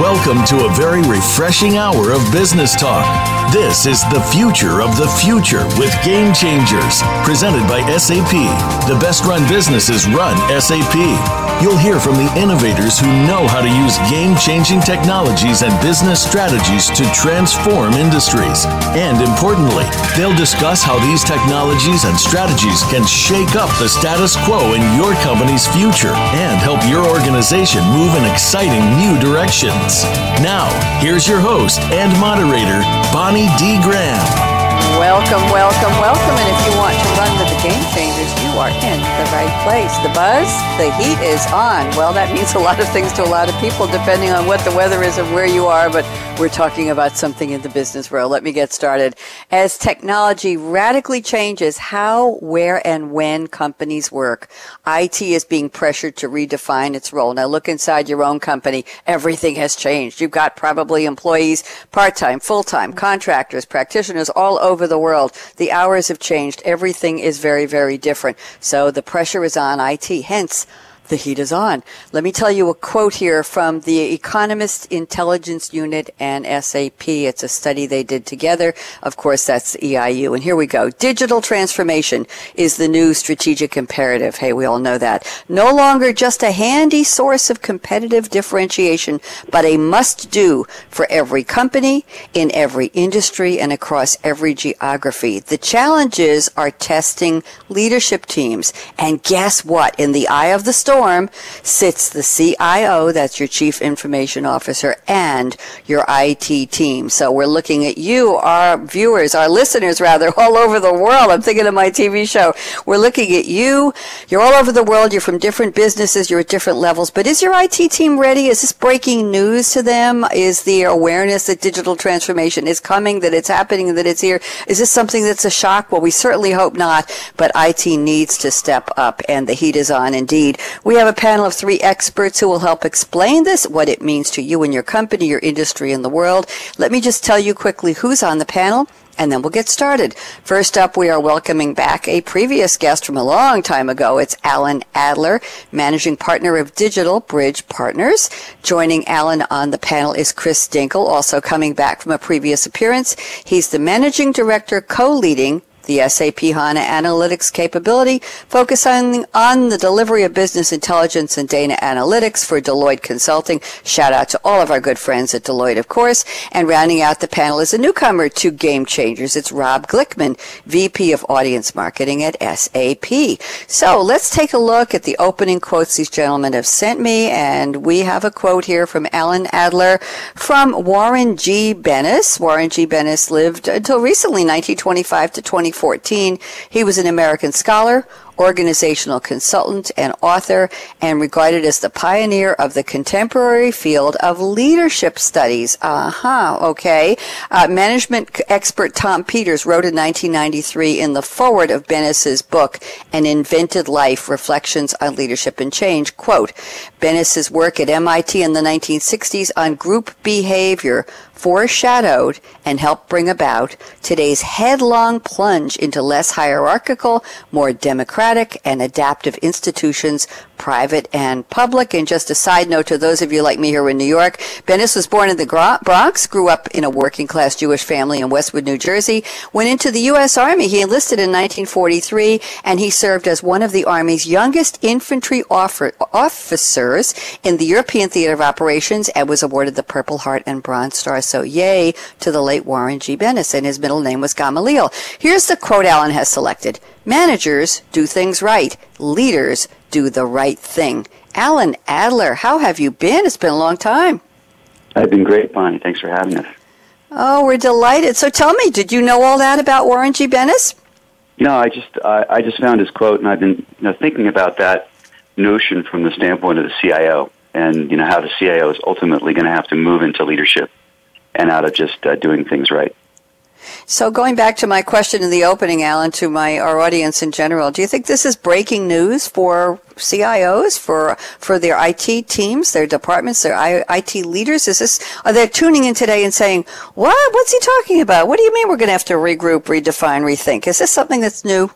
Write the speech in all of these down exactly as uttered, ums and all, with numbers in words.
Welcome to a very refreshing hour of business talk. This is The Future of the Future with Game Changers, presented by S A P. The best-run businesses run S A P. You'll hear from the innovators who know how to use game-changing technologies and business strategies to transform industries. And importantly, they'll discuss how these technologies and strategies can shake up the status quo in your company's future and help your organization move in exciting new directions. Now, here's your host and moderator, Bonnie D. Graham. Welcome, welcome, welcome. And if you want to run with the Game Changers, you are in the right place. The buzz, the heat is on. Well, that means a lot of things to a lot of people, depending on what the weather is and where you are. But we're talking about something in the business world. Let me get started. As technology radically changes how, where, and when companies work, I T is being pressured to redefine its role. Now, look inside your own company. Everything has changed. You've got probably employees, part-time, full-time, contractors, practitioners all over the world. The hours have changed. Everything is very, very different. So the pressure is on I T. Hence, the heat is on. Let me tell you a quote here from the Economist Intelligence Unit and S A P. It's a study they did together. Of course, that's E I U. And here we go. Digital transformation is the new strategic imperative. Hey, we all know that. No longer just a handy source of competitive differentiation, but a must-do for every company, in every industry, and across every geography. The challenges are testing leadership teams. And guess what? In the eye of the storm sits the C I O, that's your Chief Information Officer, and your I T team. So we're looking at you, our viewers, our listeners, rather, all over the world. I'm thinking of my T V show. We're looking at you. You're all over the world. You're from different businesses. You're at different levels. But is your I T team ready? Is this breaking news to them? Is the awareness that digital transformation is coming, that it's happening, that it's here? Is this something that's a shock? Well, we certainly hope not, but I T needs to step up, and the heat is on indeed. We have a panel of three experts who will help explain this, what it means to you and your company, your industry, and the world. Let me just tell you quickly who's on the panel, and then we'll get started. First up, we are welcoming back a previous guest from a long time ago. It's Alan Adler, Managing Partner of Digital Bridge Partners. Joining Alan on the panel is Chris Dinkel, also coming back from a previous appearance. He's the Managing Director co-leading the S A P HANA Analytics capability, focusing on the delivery of business intelligence and data analytics for Deloitte Consulting. Shout out to all of our good friends at Deloitte, of course. And rounding out the panel is a newcomer to Game Changers. It's Rob Glickman, V P of Audience Marketing at S A P. So let's take a look at the opening quotes these gentlemen have sent me. And we have a quote here from Alan Adler from Warren G. Bennis. Warren G. Bennis lived until recently, nineteen twenty-five to twenty fourteen. He was an American scholar, organizational consultant, and author, and regarded as the pioneer of the contemporary field of leadership studies. Aha, uh-huh, okay. Uh, management expert Tom Peters wrote in nineteen ninety-three in the foreword of Bennis's book, An Invented Life, Reflections on Leadership and Change, quote, Bennis's work at M I T in the nineteen sixties on group behavior foreshadowed and helped bring about today's headlong plunge into less hierarchical, more democratic, and adaptive institutions, private and public. And just a side note to those of you like me here in New York, Bennis was born in the Bronx, grew up in a working-class Jewish family in Westwood, New Jersey, went into the U S. Army. He enlisted in nineteen forty-three, and he served as one of the Army's youngest infantry officers in the European Theater of Operations and was awarded the Purple Heart and Bronze Star. So yay to the late Warren G. Bennis, and his middle name was Gamaliel. Here's the quote Alan has selected. Managers do things right. Leaders do the right thing. Alan Adler, how have you been? It's been a long time. I've been great, Bonnie. Thanks for having us. Oh, we're delighted. So tell me, did you know all that about Warren G. Bennis? No, I just I, I just found his quote, and I've been you know, thinking about that notion from the standpoint of the C I O, and you know how the C I O is ultimately going to have to move into leadership and out of just uh, doing things right. So going back to my question in the opening, Alan, to my our audience in general, do you think this is breaking news for C I Os, for for their I T teams, their departments, their I T leaders? Is this, are they tuning in today and saying, what? What's he talking about? What do you mean we're going to have to regroup, redefine, rethink? Is this something that's new?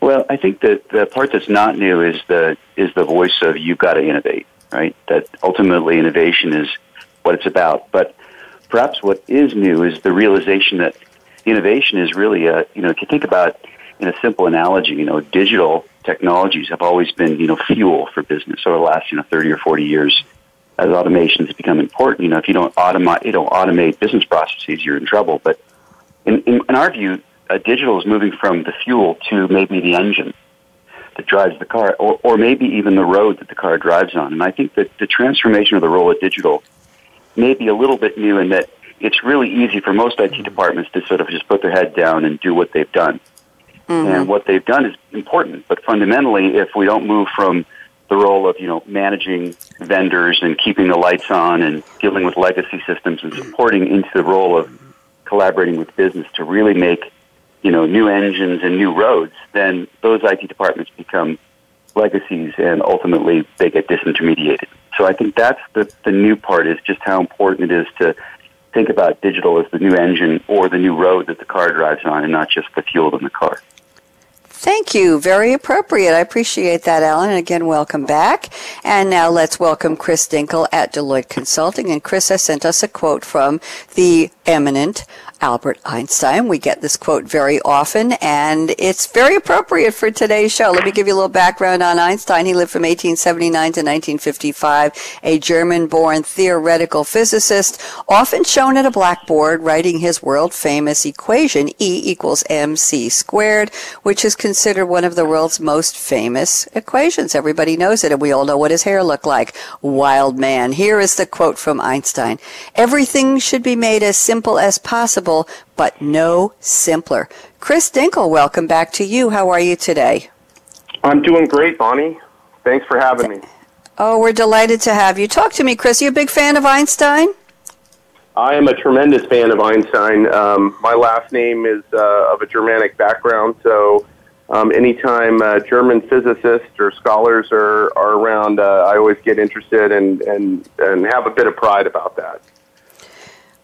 Well, I think that the part that's not new is the is the voice of you've got to innovate, right? That ultimately innovation is what it's about. But perhaps what is new is the realization that innovation is really a, you know, if you think about in a simple analogy, you know, digital technologies have always been, you know, fuel for business over the last, you know, thirty or forty years as automation has become important. You know, if you don't automate, you don't automate business processes, you're in trouble. But in, in, in our view, uh, digital is moving from the fuel to maybe the engine that drives the car, or, or maybe even the road that the car drives on. And I think that the transformation of the role of digital may be a little bit new in that it's really easy for most I T departments to sort of just put their head down and do what they've done. Mm-hmm. And what they've done is important, but fundamentally, if we don't move from the role of, you know, managing vendors and keeping the lights on and dealing with legacy systems and supporting into the role of collaborating with business to really make, you know, new engines and new roads, then those I T departments become legacies, and ultimately they get disintermediated. So I think that's the, the new part, is just how important it is to think about digital as the new engine or the new road that the car drives on, and not just the fuel in the car. Thank you. Very appropriate. I appreciate that, Alan. And again, welcome back. And now let's welcome Chris Dinkel at Deloitte Consulting. And Chris has sent us a quote from the eminent Albert Einstein. We get this quote very often, and it's very appropriate for today's show. Let me give you a little background on Einstein. He lived from eighteen seventy-nine to nineteen fifty-five, a German-born theoretical physicist, often shown at a blackboard writing his world-famous equation, E equals mc squared, which is considered one of the world's most famous equations. Everybody knows it, and we all know what his hair looked like. Wild man. Here is the quote from Einstein. "Everything should be made as simple as possible, but no simpler." Chris Dinkel, welcome back to you. How are you today? I'm doing great, Bonnie. Thanks for having me. Oh, we're delighted to have you. Talk to me, Chris. Are you a big fan of Einstein? I am a tremendous fan of Einstein. Um, my last name is uh, of a Germanic background, so um, anytime uh, German physicists or scholars are, are around, uh, I always get interested and, and, and have a bit of pride about that.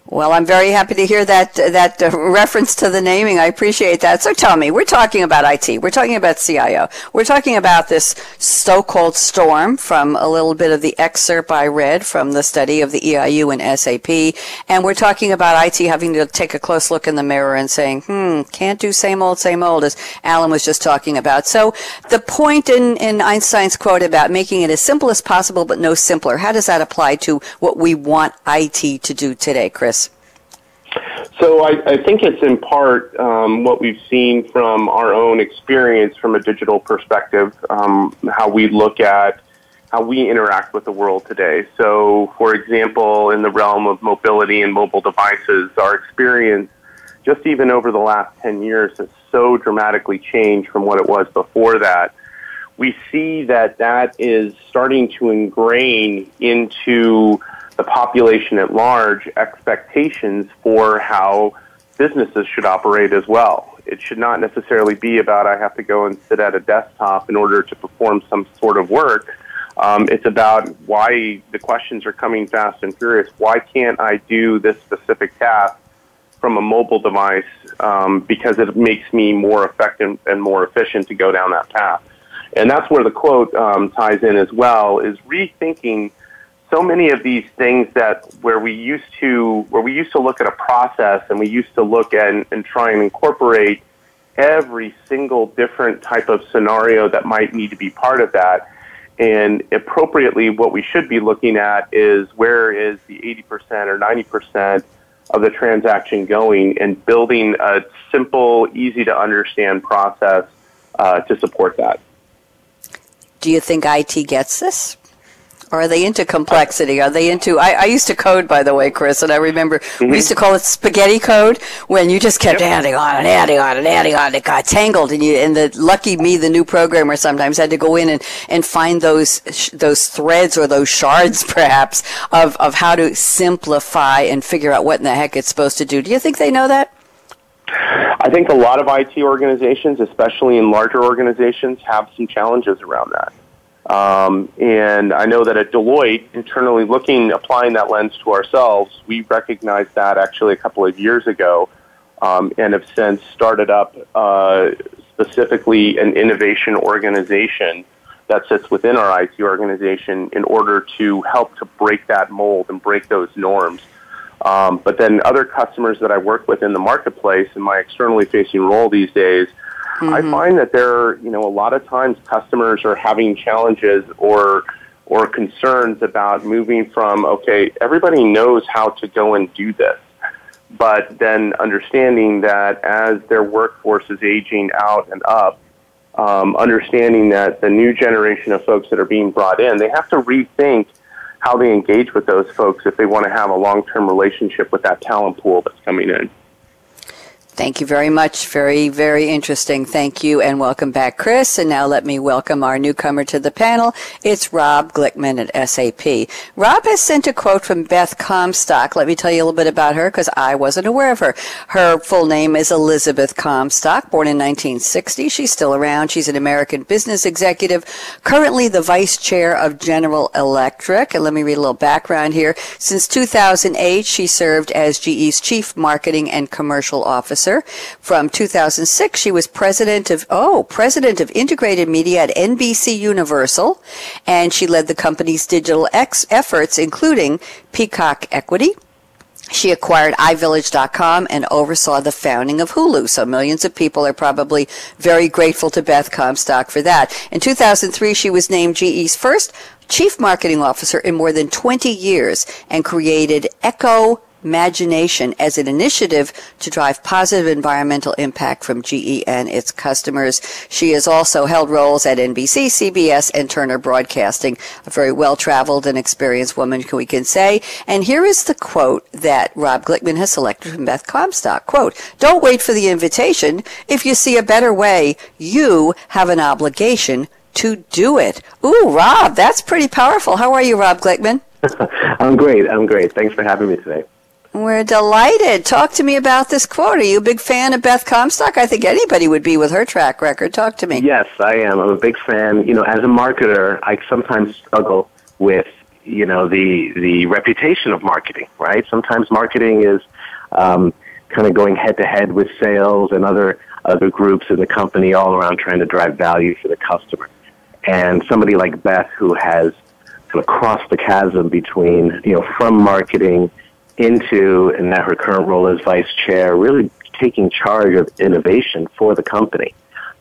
Well, I'm very happy to hear that that uh, reference to the naming. I appreciate that. So tell me, we're talking about I T. We're talking about C I O. We're talking about this so-called storm from a little bit of the excerpt I read from the study of the E I U and S A P. And we're talking about I T having to take a close look in the mirror and saying, hmm, can't do same old, same old, as Alan was just talking about. So the point in, in Einstein's quote about making it as simple as possible, but no simpler, how does that apply to what we want I T to do today, Chris? So I, I think it's in part um, what we've seen from our own experience from a digital perspective, um, how we look at how we interact with the world today. So, for example, in the realm of mobility and mobile devices, our experience just even over the last ten years has so dramatically changed from what it was before that. We see that that is starting to ingrain into the population at large expectations for how businesses should operate as well. It should not necessarily be about I have to go and sit at a desktop in order to perform some sort of work. Um, it's about why the questions are coming fast and furious. Why can't I do this specific task from a mobile device um, because it makes me more effective and more efficient to go down that path? And that's where the quote um, ties in as well, is rethinking so many of these things that where we used to where we used to look at a process, and we used to look at and, and try and incorporate every single different type of scenario that might need to be part of that. And appropriately, what we should be looking at is where is the eighty percent or ninety percent of the transaction going, and building a simple, easy to understand process uh, to support that. Do you think I T gets this? Or are they into complexity? Are they into, I, I used to code, by the way, Chris, and I remember mm-hmm. we used to call it spaghetti code when you just kept yep. adding on and adding on and adding on. It got tangled, and you, and the lucky me, the new programmer, sometimes had to go in and, and find those, sh- those threads or those shards, perhaps, of, of how to simplify and figure out what in the heck it's supposed to do. Do you think they know that? I think a lot of I T organizations, especially in larger organizations, have some challenges around that. Um, and I know that at Deloitte, internally looking, applying that lens to ourselves, we recognized that actually a couple of years ago, um, and have since started up uh, specifically an innovation organization that sits within our I T organization in order to help to break that mold and break those norms. Um, but then other customers that I work with in the marketplace in my externally facing role these days, mm-hmm. I find that there, you know, a lot of times customers are having challenges or or concerns about moving from, okay, everybody knows how to go and do this, but then understanding that as their workforce is aging out and up, um, understanding that the new generation of folks that are being brought in, they have to rethink how they engage with those folks if they want to have a long-term relationship with that talent pool that's coming in. Thank you very much. Very, very interesting. Thank you, and welcome back, Chris. And now let me welcome our newcomer to the panel. It's Rob Glickman at S A P. Rob has sent a quote from Beth Comstock. Let me tell you a little bit about her because I wasn't aware of her. Her full name is Elizabeth Comstock, born in nineteen sixty. She's still around. She's an American business executive, currently the vice chair of General Electric. And let me read a little background here. Since two thousand eight, she served as G E's chief marketing and commercial officer. From two thousand six, she was president of, oh, president of integrated media at N B C Universal, and she led the company's digital ex- efforts, including Peacock Equity. She acquired i village dot com and oversaw the founding of Hulu. So millions of people are probably very grateful to Beth Comstock for that. In two thousand three, she was named G E's first chief marketing officer in more than twenty years and created Echo Imagination as an initiative to drive positive environmental impact from G E and its customers. She has also held roles at N B C, C B S, and Turner Broadcasting, a very well-traveled and experienced woman, we can say. And here is the quote that Rob Glickman has selected from Beth Comstock. Quote, "Don't wait for the invitation. If you see a better way, you have an obligation to do it." Ooh, Rob, that's pretty powerful. How are you, Rob Glickman? I'm great. I'm great. Thanks for having me today. We're delighted. Talk to me about this quote. Are you a big fan of Beth Comstock? I think anybody would be with her track record. Talk to me. Yes, I am. I'm a big fan. You know, as a marketer, I sometimes struggle with, you know, the the reputation of marketing, right? Sometimes marketing is um, kind of going head-to-head with sales and other, other groups in the company all around trying to drive value for the customer. And somebody like Beth, who has kind of crossed the chasm between, you know, from marketing into, and now her current role as vice chair, really taking charge of innovation for the company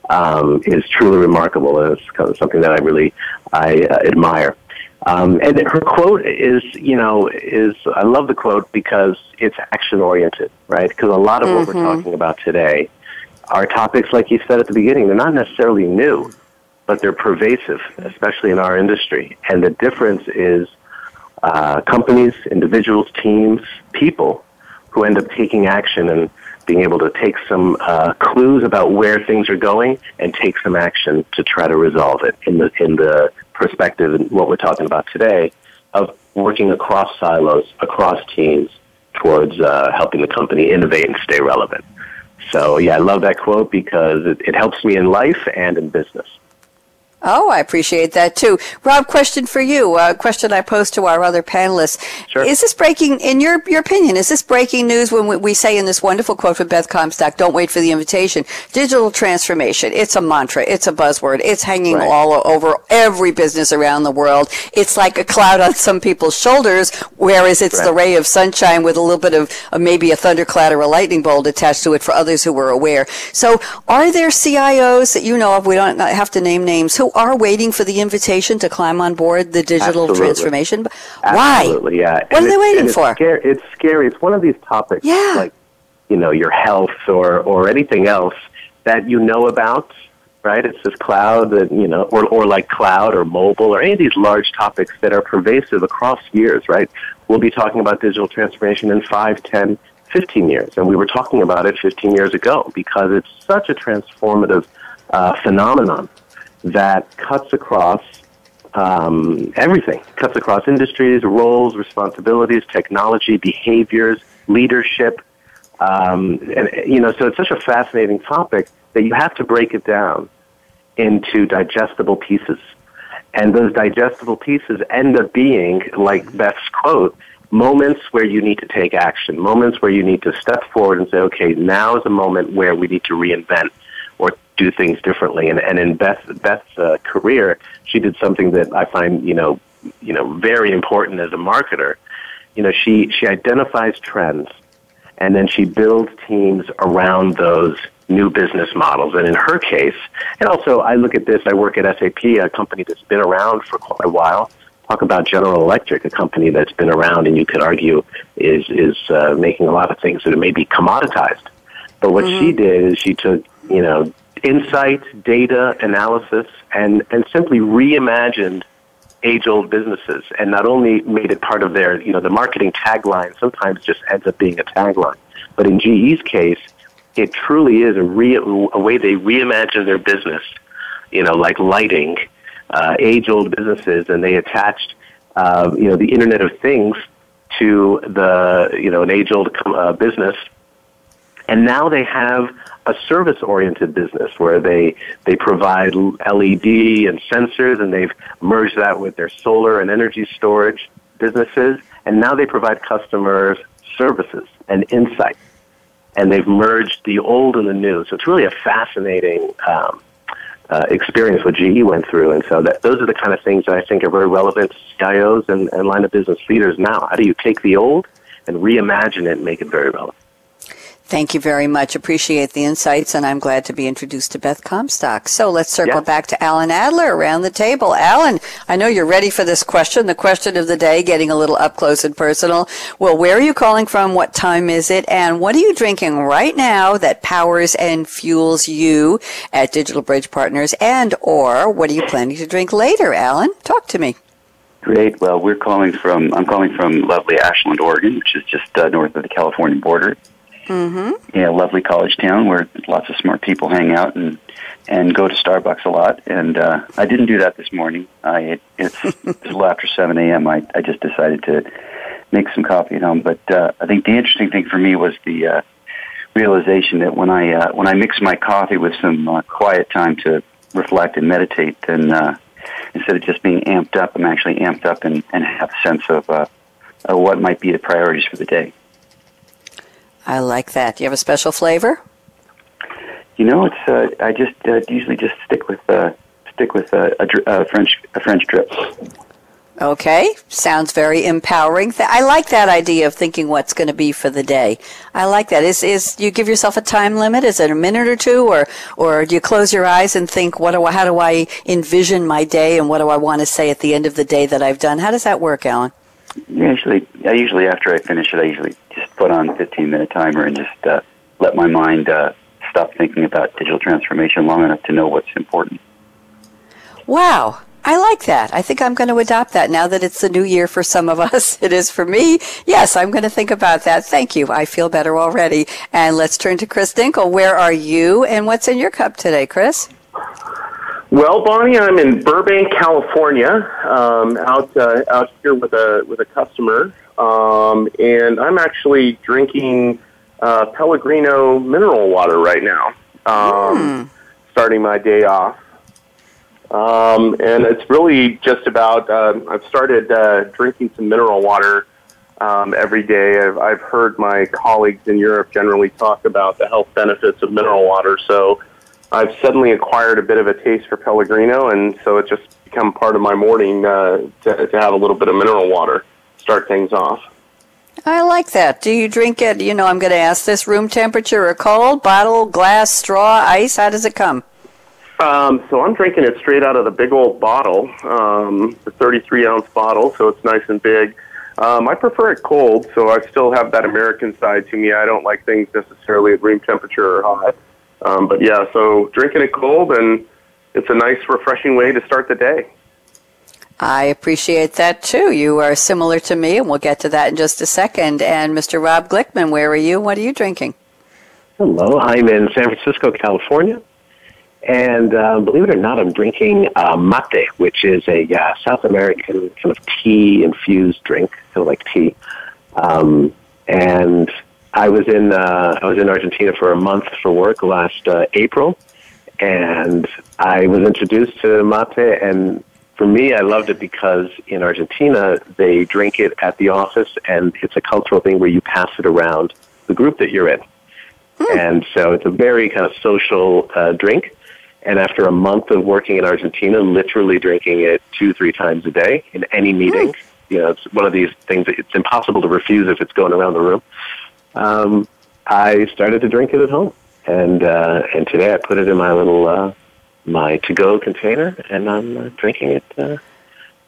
um, is truly remarkable, and it's kind of something that I really I uh, admire. Um, and her quote is, you know, is I love the quote because it's action oriented, right? Because a lot of mm-hmm. what we're talking about today are topics, like you said at the beginning, they're not necessarily new, but they're pervasive, especially in our industry. And the difference is. Uh, companies, individuals, teams, people who end up taking action and being able to take some uh, clues about where things are going and take some action to try to resolve it in the in the perspective and what we're talking about today of working across silos, across teams towards uh, helping the company innovate and stay relevant. So, yeah, I love that quote because it, it helps me in life and in business. Oh, I appreciate that, too. Rob, question for you, a question I posed to our other panelists. Sure. Is this breaking, in your your opinion, is this breaking news when we, we say in this wonderful quote from Beth Comstock, don't wait for the invitation, digital transformation, it's a mantra, it's a buzzword, it's hanging right. all over every business around the world. It's like a cloud on some people's shoulders, whereas it's right. the ray of sunshine with a little bit of uh, maybe a thundercloud or a lightning bolt attached to it for others who were aware. So are there C I Os that you know of, we don't have to name names, who are waiting for the invitation to climb on board the digital Absolutely. transformation? Why? Absolutely, yeah. What and are they waiting it's for? Scary. It's scary. It's one of these topics yeah. like, you know, your health or, or anything else that you know about, right? It's this cloud that, you know, or, or like cloud or mobile or any of these large topics that are pervasive across years, right? We'll be talking about digital transformation in five, ten, fifteen years. And we were talking about it fifteen years ago because it's such a transformative uh, phenomenon that cuts across um, everything. It cuts across industries, roles, responsibilities, technology, behaviors, leadership. Um, and, you know, so it's such a fascinating topic that you have to break it down into digestible pieces. And those digestible pieces end up being, like Beth's quote, moments where you need to take action, moments where you need to step forward and say, okay, now is a moment where we need to reinvent or do things differently. And, and in Beth, Beth's uh, career, she did something that I find, you know, you know, very important as a marketer. You know, she, she identifies trends, and then she builds teams around those new business models. And in her case, and also I look at this, I work at S A P, a company that's been around for quite a while. Talk about General Electric, a company that's been around and you could argue is is uh, making a lot of things that are maybe commoditized. But what mm-hmm. she did is she took, you know, insight, data, analysis, and, and simply reimagined age-old businesses, and not only made it part of their, you know, the marketing tagline sometimes just ends up being a tagline. But in G E's case, it truly is a, re- a way they reimagine their business, you know, like lighting, uh, age-old businesses, and they attached, uh, you know, the Internet of Things to the, you know, an age-old uh, business. And now they have a service-oriented business where they they provide L E D and sensors, and they've merged that with their solar and energy storage businesses, and now they provide customers services and insights, and they've merged the old and the new. So it's really a fascinating um, uh, experience what G E went through, and so that, those are the kind of things that I think are very relevant to C I Os and, and line-of-business leaders now. How do you take the old and reimagine it and make it very relevant? Thank you very much. Appreciate the insights, and I'm glad to be introduced to Beth Comstock. So let's circle yes. back to Alan Adler around the table. Alan, I know you're ready for this question, the question of the day, getting a little up close and personal. Well, where are you calling from? What time is it? And what are you drinking right now that powers and fuels you at Digital Bridge Partners? And or what are you planning to drink later, Alan? Talk to me. Great. Well, we're calling from, I'm calling from lovely Ashland, Oregon, which is just uh, north of the California border. Mm-hmm. Yeah, lovely college town where lots of smart people hang out and, and go to Starbucks a lot. And uh, I didn't do that this morning. I it, it's a little after seven a.m. I, I just decided to make some coffee at home. But uh, I think the interesting thing for me was the uh, realization that when I uh, when I mix my coffee with some uh, quiet time to reflect and meditate, then uh, instead of just being amped up, I'm actually amped up and, and have a sense of, uh, of what might be the priorities for the day. I like that. Do you have a special flavor? You know, it's uh, I just uh, usually just stick with uh, stick with uh, a, dr- uh, French a French drip. Okay, sounds very empowering. Th- I like that idea of thinking what's going to be for the day. I like that. Is is you give yourself a time limit? Is it a minute or two, or or do you close your eyes and think, what do I, how do I envision my day, and what do I want to say at the end of the day that I've done? How does that work, Alan? Usually, I usually after I finish it, I usually just put on a fifteen-minute timer and just uh, let my mind uh, stop thinking about digital transformation long enough to know what's important. Wow. I like that. I think I'm going to adopt that now that it's the new year for some of us. It is for me. Yes, I'm going to think about that. Thank you. I feel better already. And let's turn to Chris Dinkel. Where are you and what's in your cup today, Chris? Well, Bonnie, I'm in Burbank, California, um, out uh, out here with a with a customer, um, and I'm actually drinking uh, Pellegrino mineral water right now, um, mm. starting my day off. Um, and it's really just about uh, I've started uh, drinking some mineral water um, every day. I've, I've heard my colleagues in Europe generally talk about the health benefits of mineral water, so I've suddenly acquired a bit of a taste for Pellegrino, and so it's just become part of my morning uh, to, to have a little bit of mineral water, start things off. I like that. Do you drink it, you know, I'm going to ask this, room temperature or cold, bottle, glass, straw, ice, how does it come? Um, so I'm drinking it straight out of the big old bottle, um, the thirty-three ounce bottle, so it's nice and big. Um, I prefer it cold, so I still have that American side to me. I don't like things necessarily at room temperature or hot. Um, but yeah, so drinking it cold, and it's a nice, refreshing way to start the day. I appreciate that, too. You are similar to me, and we'll get to that in just a second. And Mister Rob Glickman, where are you? What are you drinking? Hello. I'm in San Francisco, California. And uh, believe it or not, I'm drinking uh, mate, which is a uh, South American kind of tea-infused drink, kind of like tea. Um, and I was in uh, I was in Argentina for a month for work last uh, April, and I was introduced to mate. And for me, I loved it because in Argentina, they drink it at the office, and it's a cultural thing where you pass it around the group that you're in. Mm. And so it's a very kind of social uh, drink. And after a month of working in Argentina, literally drinking it two, three times a day in any meeting, mm. you know, it's one of these things that it's impossible to refuse if it's going around the room. Um, I started to drink it at home, and uh, and today I put it in my little uh, my to-go container, and I'm uh, drinking it. Uh,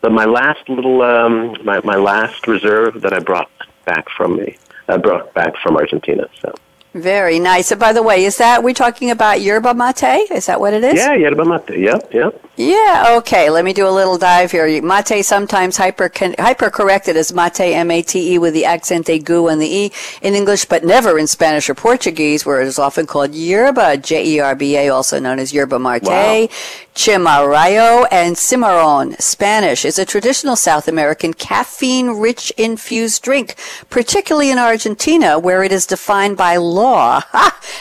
but my last little um, my my last reserve that I brought back from me, I brought back from Argentina. So. Very nice. And by the way, is that, we're talking about yerba mate? Is that what it is? Yeah, yerba mate. Yep, yep. Yeah, okay. Let me do a little dive here. Mate, sometimes hyper hyper corrected as mate, M A T E, with the accente gu and the E in English, but never in Spanish or Portuguese, where it is often called yerba, J E R B A, also known as yerba mate. Wow. Chimarayo and cimarron, Spanish, is a traditional South American caffeine-rich infused drink, particularly in Argentina, where it is defined by law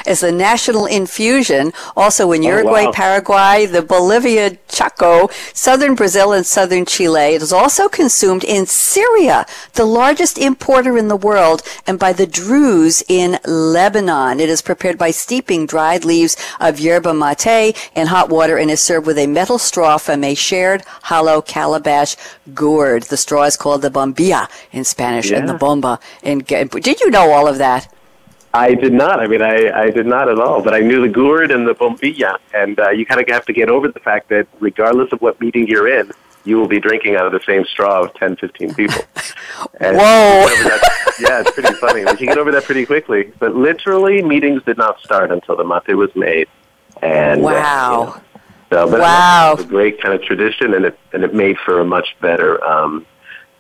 as a national infusion. Also in Uruguay, oh, wow. Paraguay, the Bolivia, Chaco, southern Brazil, and southern Chile. It is also consumed in Syria, the largest importer in the world, and by the Druze in Lebanon. It is prepared by steeping dried leaves of yerba mate in hot water and is served with a metal straw from a shared hollow calabash gourd. The straw is called the bombilla in Spanish, yeah. and the bomba. In, did you know all of that? I did not. I mean, I, I did not at all. But I knew the gourd and the bombilla. And uh, you kind of have to get over the fact that regardless of what meeting you're in, you will be drinking out of the same straw of ten, fifteen people. And whoa! That, yeah, it's pretty funny. But you get over that pretty quickly. But literally, meetings did not start until the mate was made. And wow. Uh, you know, So, but wow. It's a great kind of tradition, and it and it made for a much better um,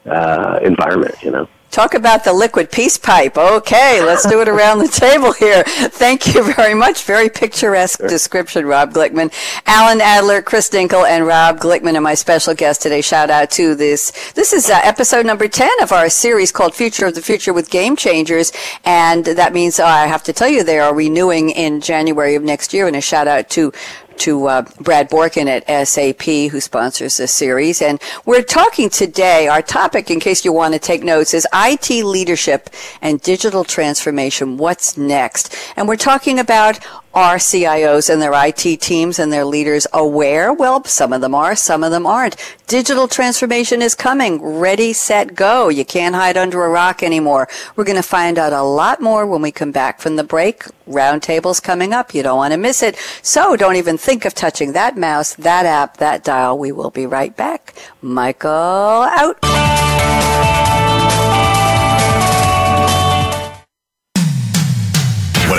uh, environment, you know. Talk about the liquid peace pipe. Okay, let's do it around the table here. Thank you very much. Very picturesque sure. description, Rob Glickman. Alan Adler, Chris Dinkel, and Rob Glickman are my special guest today. Shout out to this. This is uh, episode number ten of our series called Future of the Future with Game Changers. And that means, uh, I have to tell you, they are renewing in January of next year. And a shout out to to uh, Brad Borkin at S A P, who sponsors this series. And we're talking today, our topic, in case you want to take notes, is I T leadership and digital transformation. What's next? And we're talking about are C I Os and their I T teams and their leaders aware? Well, some of them are, some of them aren't. Digital transformation is coming. Ready, set, go. You can't hide under a rock anymore. We're going to find out a lot more when we come back from the break. Roundtable's coming up. You don't want to miss it. So don't even think of touching that mouse, that app, that dial. We will be right back. Michael out. When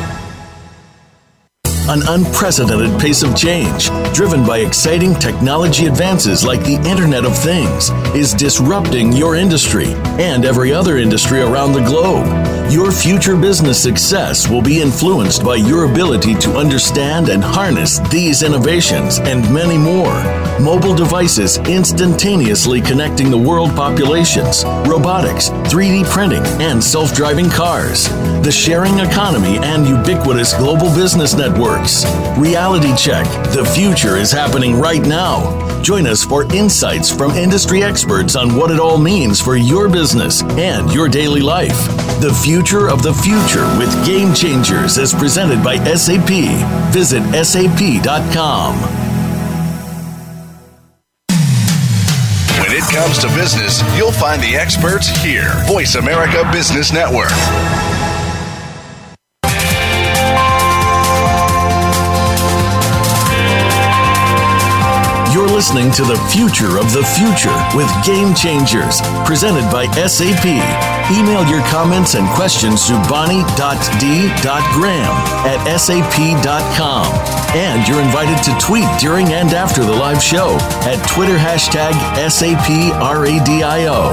An unprecedented pace of change, driven by exciting technology advances like the Internet of Things, is disrupting your industry and every other industry around the globe. Your future business success will be influenced by your ability to understand and harness these innovations and many more. Mobile devices instantaneously connecting the world populations, robotics, three D printing, and self-driving cars, the sharing economy, and ubiquitous global business networks. Reality check. The future is happening right now. Join us for insights from industry experts on what it all means for your business and your daily life. The Future of the Future with Game Changers is presented by S A P. Visit S A P dot com. When it comes to business, you'll find the experts here. Voice America Business Network. listening to The Future of the Future with Game Changers, presented by S A P. Email your comments and questions to bonnie dot d dot graham at s a p dot com. And you're invited to tweet during and after the live show at Twitter hashtag S A P R A D I O.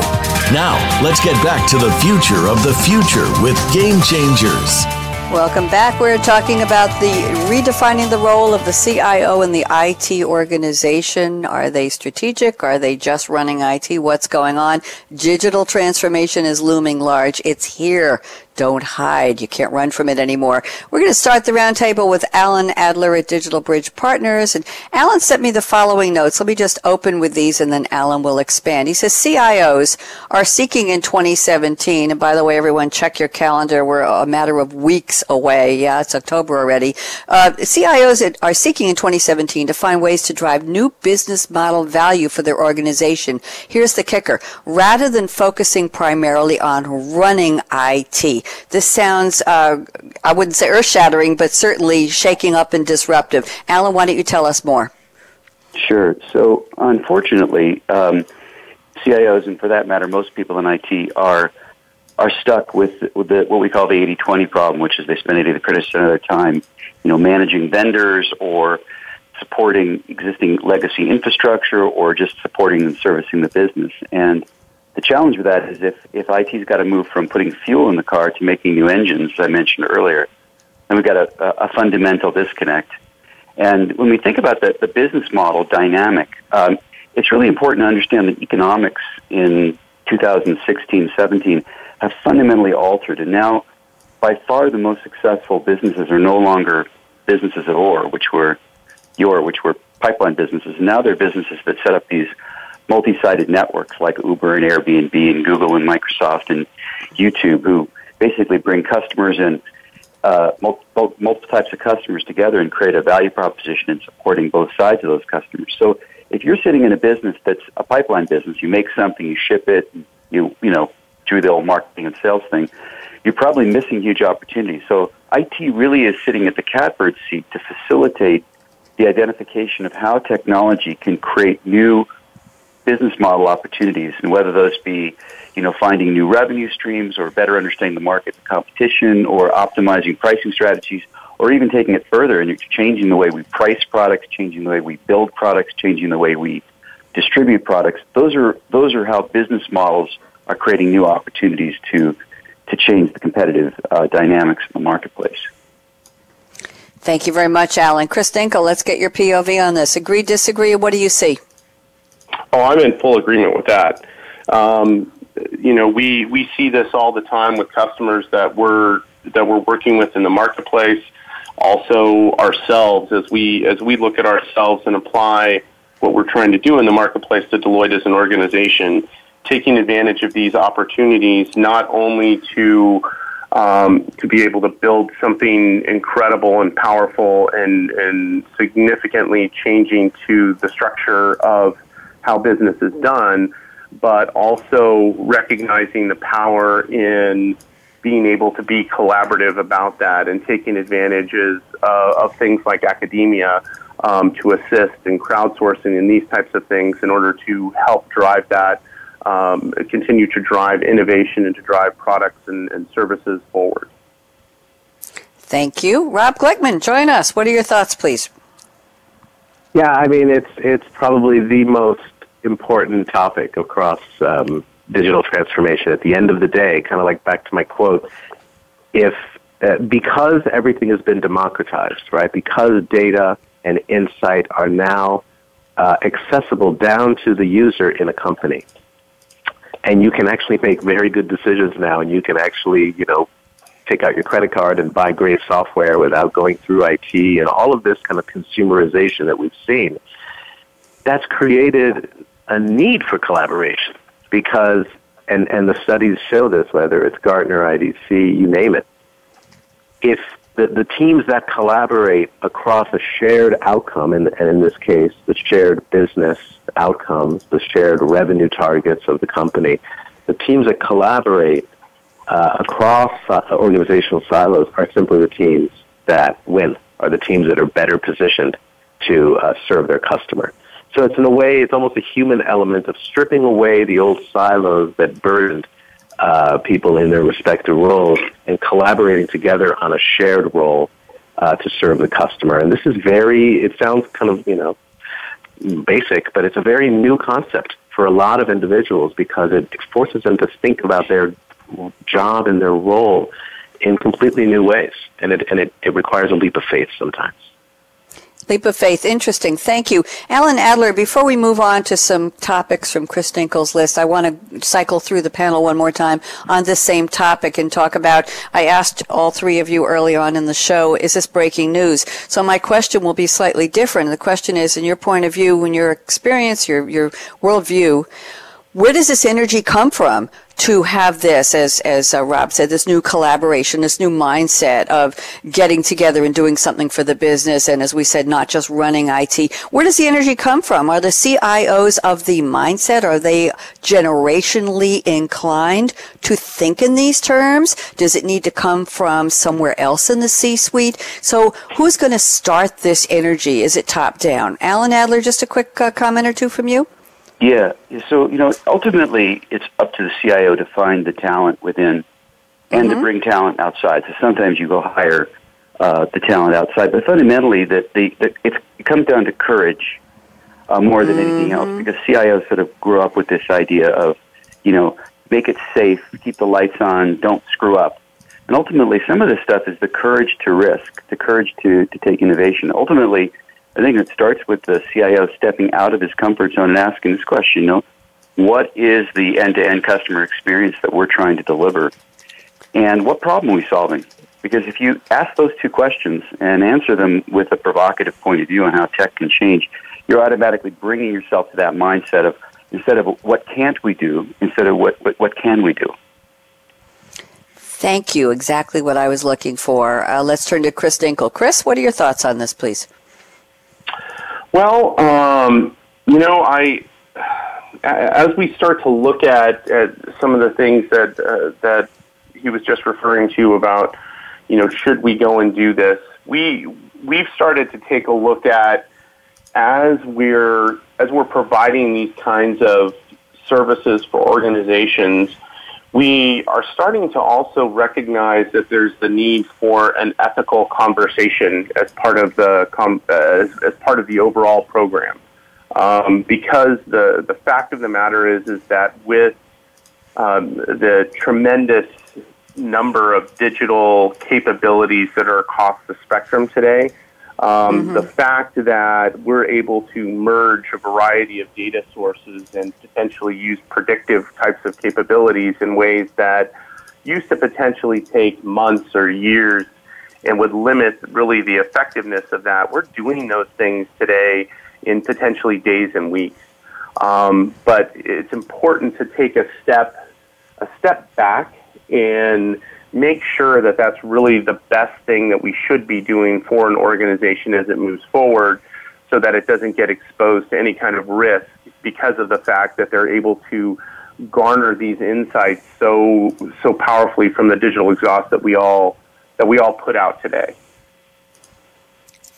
Now, let's get back to The Future of the Future with Game Changers. Welcome back. We're talking about the redefining the role of the C I O in the I T organization. Are they strategic? Are they just running I T? What's going on? Digital transformation is looming large. It's here. Don't hide. You can't run from it anymore. We're going to start the roundtable with Alan Adler at Digital Bridge Partners. And Alan sent me the following notes. Let me just open with these, and then Alan will expand. He says C I Os are seeking in twenty seventeen. And by the way, everyone, check your calendar. We're a matter of weeks away. Yeah, it's October already. Uh, C I Os are seeking in twenty seventeen to find ways to drive new business model value for their organization. Here's the kicker. Rather than focusing primarily on running I T, this sounds, uh, I wouldn't say earth-shattering, but certainly shaking up and disruptive. Alan, why don't you tell us more? Sure. So, unfortunately, um, C I Os, and for that matter, most people in I T, are are stuck with, with the, what we call the eighty twenty problem, which is they spend eighty percent of their time, you know, managing vendors or supporting existing legacy infrastructure or just supporting and servicing the business. And the challenge with that is if, if I T's got to move from putting fuel in the car to making new engines, as I mentioned earlier, then we've got a, a fundamental disconnect. And when we think about the, the business model dynamic, um, it's really important to understand that economics in two thousand sixteen seventeen have fundamentally altered. And now, by far, the most successful businesses are no longer businesses of ore, which were your, which were pipeline businesses. Now they're businesses that set up these multi-sided networks like Uber and Airbnb and Google and Microsoft and YouTube, who basically bring customers and uh, multiple, multiple types of customers together and create a value proposition in supporting both sides of those customers. So if you're sitting in a business that's a pipeline business, you make something, you ship it, you you know, do the old marketing and sales thing, you're probably missing huge opportunities. So I T really is sitting at the catbird seat to facilitate the identification of how technology can create new business model opportunities, and whether those be, you know, finding new revenue streams or better understanding the market, the competition, or optimizing pricing strategies, or even taking it further and changing the way we price products, changing the way we build products, changing the way we distribute products. Those are those are how business models are creating new opportunities to to change the competitive uh, dynamics in the marketplace. Thank you very much, Alan. Chris Dinkel, let's get your P O V on this. Agree, disagree, what do you see? Oh, I'm in full agreement with that. Um, you know, we, we see this all the time with customers that we're that we're working with in the marketplace. Also, ourselves as we as we look at ourselves and apply what we're trying to do in the marketplace to Deloitte as an organization, taking advantage of these opportunities not only to um, to be able to build something incredible and powerful and and significantly changing to the structure of how business is done, but also recognizing the power in being able to be collaborative about that and taking advantages uh, of things like academia um, to assist and crowdsourcing and these types of things in order to help drive that, um, continue to drive innovation and to drive products and, and services forward. Thank you. Rob Glickman, join us. What are your thoughts, please? Yeah, I mean, it's it's probably the most important topic across um, digital transformation. At the end of the day, kind of like back to my quote, if uh, because everything has been democratized, right? Because data and insight are now uh, accessible down to the user in a company, and you can actually make very good decisions now, and you can actually, you know, take out your credit card and buy great software without going through I T and all of this kind of consumerization that we've seen. That's created a need for collaboration because, and, and the studies show this, whether it's Gartner, I D C, you name it, if the, the teams that collaborate across a shared outcome, and, and in this case, the shared business outcomes, the shared revenue targets of the company, the teams that collaborate Uh, across uh, organizational silos are simply the teams that win, are the teams that are better positioned to uh, serve their customer. So it's in a way, it's almost a human element of stripping away the old silos that burdened uh, people in their respective roles and collaborating together on a shared role uh, to serve the customer. And this is very, it sounds kind of, you know, basic, but it's a very new concept for a lot of individuals because it forces them to think about their job and their role in completely new ways. And it and it, it requires a leap of faith sometimes. Leap of faith. Interesting. Thank you. Alan Adler, before we move on to some topics from Chris Dinkel's list, I want to cycle through the panel one more time on this same topic and talk about, I asked all three of you early on in the show, is this breaking news? So my question will be slightly different. The question is, in your point of view, in your experience, your, your worldview, where does this energy come from to have this, as as uh, Rob said, this new collaboration, this new mindset of getting together and doing something for the business, and as we said, not just running I T? Where does the energy come from? Are the C I Os of the mindset, are they generationally inclined to think in these terms? Does it need to come from somewhere else in the C-suite? So who's going to start this energy? Is it top-down? Alan Adler, just a quick uh, comment or two from you? Yeah, so, you know, ultimately it's up to the C I O to find the talent within and mm-hmm. to bring talent outside. So sometimes you go hire uh, the talent outside, but fundamentally that the, the, it comes down to courage uh, more than mm-hmm. anything else, because C I Os sort of grew up with this idea of, you know, make it safe, keep the lights on, don't screw up. And ultimately some of this stuff is the courage to risk, the courage to, to take innovation. Ultimately, I think it starts with the C I O stepping out of his comfort zone and asking this question, you know, what is the end-to-end customer experience that we're trying to deliver? And what problem are we solving? Because if you ask those two questions and answer them with a provocative point of view on how tech can change, you're automatically bringing yourself to that mindset of, instead of what can't we do, instead of what, what, what can we do? Thank you. Exactly what I was looking for. Uh, let's turn to Chris Dinkel. Chris, what are your thoughts on this, please? Well, um, you know, I as we start to look at, at some of the things that uh, that he was just referring to about, you know, should we go and do this? We we've started to take a look at as we're as we're providing these kinds of services for organizations, we are starting to also recognize that there's the need for an ethical conversation as part of the com- as, as part of the overall program, um, because the the fact of the matter is is that with um, the tremendous number of digital capabilities that are across the spectrum today, um, mm-hmm. the fact that we're able to merge a variety of data sources and potentially use predictive types of capabilities in ways that used to potentially take months or years and would limit really the effectiveness of that. We're doing those things today in potentially days and weeks. Um, but it's important to take a step, a step back and make sure that that's really the best thing that we should be doing for an organization as it moves forward, so that it doesn't get exposed to any kind of risk because of the fact that they're able to garner these insights so so powerfully from the digital exhaust that we all that we all put out today.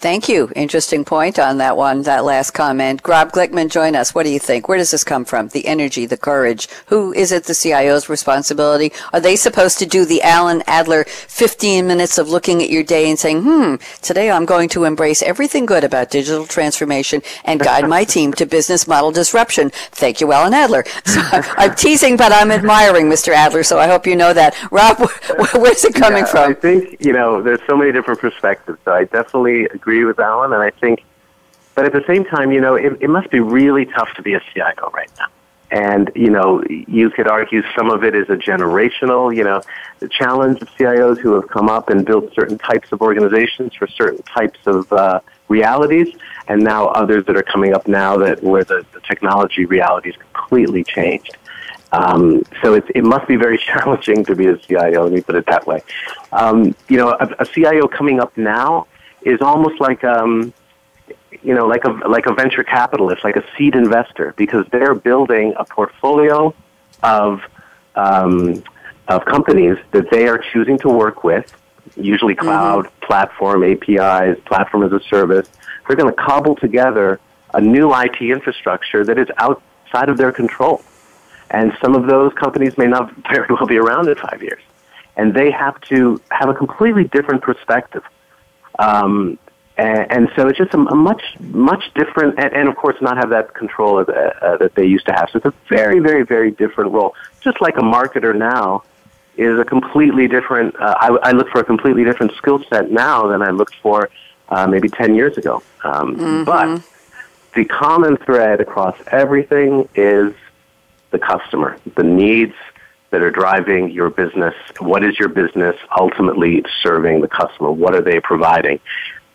Thank you. Interesting point on that one, that last comment. Rob Glickman, join us. What do you think? Where does this come from? The energy, the courage. Who is it the C I O's responsibility? Are they supposed to do the Alan Adler fifteen minutes of looking at your day and saying, hmm, today I'm going to embrace everything good about digital transformation and guide my team to business model disruption? Thank you, Alan Adler. So I'm teasing, but I'm admiring Mister Adler, so I hope you know that. Rob, where's it coming yeah, from? I think, you know, there's so many different perspectives, so I definitely agree with Alan, and I think, but at the same time, you know, it, it must be really tough to be a C I O right now. And, you know, you could argue some of it is a generational, you know, the challenge of C I Os who have come up and built certain types of organizations for certain types of uh, realities, and now others that are coming up now that where the, the technology reality is completely changed. Um, so it, it must be very challenging to be a C I O, let me put it that way. Um, you know, a, a C I O coming up now is almost like, um, you know, like a like a venture capitalist, like a seed investor, because they're building a portfolio of um, of companies that they are choosing to work with, usually cloud, mm-hmm. platform, A P Is, platform as a service. They're going to cobble together a new I T infrastructure that is outside of their control. And some of those companies may not very well be around in five years. And they have to have a completely different perspective. Um, and, and so it's just a, a much, much different, and, and of course not have that control of, uh, that they used to have. So it's a very, very, very different role. Just like a marketer now is a completely different, uh, I, I look for a completely different skill set now than I looked for uh, maybe ten years ago. Um, mm-hmm. But the common thread across everything is the customer, the needs that are driving your business. What is your business ultimately serving the customer? What are they providing?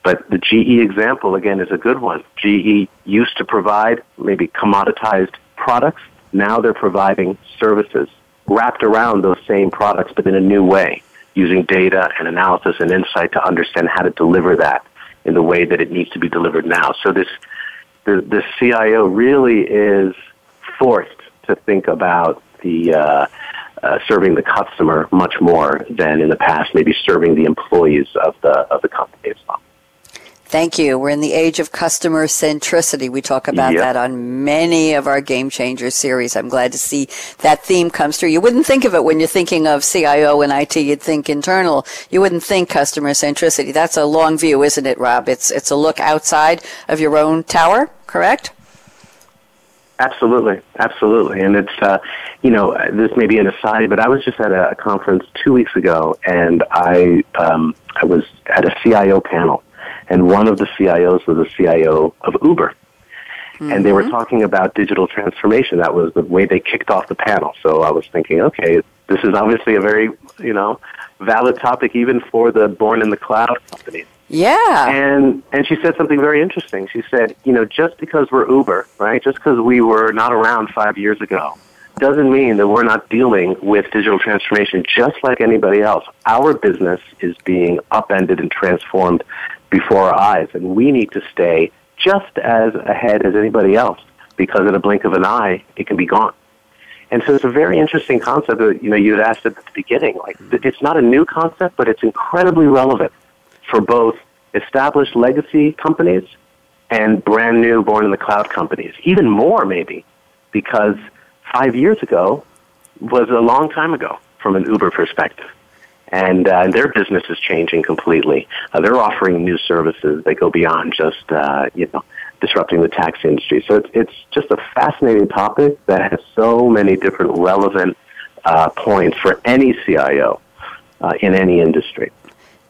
But the G E example, again, is a good one. G E used to provide maybe commoditized products. Now they're providing services wrapped around those same products, but in a new way, using data and analysis and insight to understand how to deliver that in the way that it needs to be delivered now. So this, the, the C I O really is forced to think about the uh, uh, serving the customer much more than in the past, maybe serving the employees of the of the company as well. Thank you. We're in the age of customer centricity. We talk about yep. that on many of our Game Changers series. I'm glad to see that theme comes through. You wouldn't think of it when you're thinking of C I O and I T. You'd think internal. You wouldn't think customer centricity. That's a long view, isn't it, Rob? It's it's a look outside of your own tower, correct? Absolutely, absolutely. And it's, uh, you know, this may be an aside, but I was just at a conference two weeks ago, and I um, I was at a C I O panel, and one of the C I Os was a C I O of Uber. Mm-hmm. And they were talking about digital transformation. That was the way they kicked off the panel. So I was thinking, okay, this is obviously a very, you know, valid topic even for the born in the cloud companies. Yeah. And and she said something very interesting. She said, you know, just because we're Uber, right, just because we were not around five years ago, doesn't mean that we're not dealing with digital transformation just like anybody else. Our business is being upended and transformed before our eyes, and we need to stay just as ahead as anybody else because in a blink of an eye, it can be gone. And so it's a very interesting concept that, you know, you had asked at the beginning. Like, it's not a new concept, but it's incredibly relevant for both established legacy companies and brand new born-in-the-cloud companies. Even more, maybe, because five years ago was a long time ago from an Uber perspective. And uh, their business is changing completely. Uh, they're offering new services that go beyond just, uh, you know, disrupting the taxi industry. So it's, it's just a fascinating topic that has so many different relevant uh, points for any C I O uh, in any industry.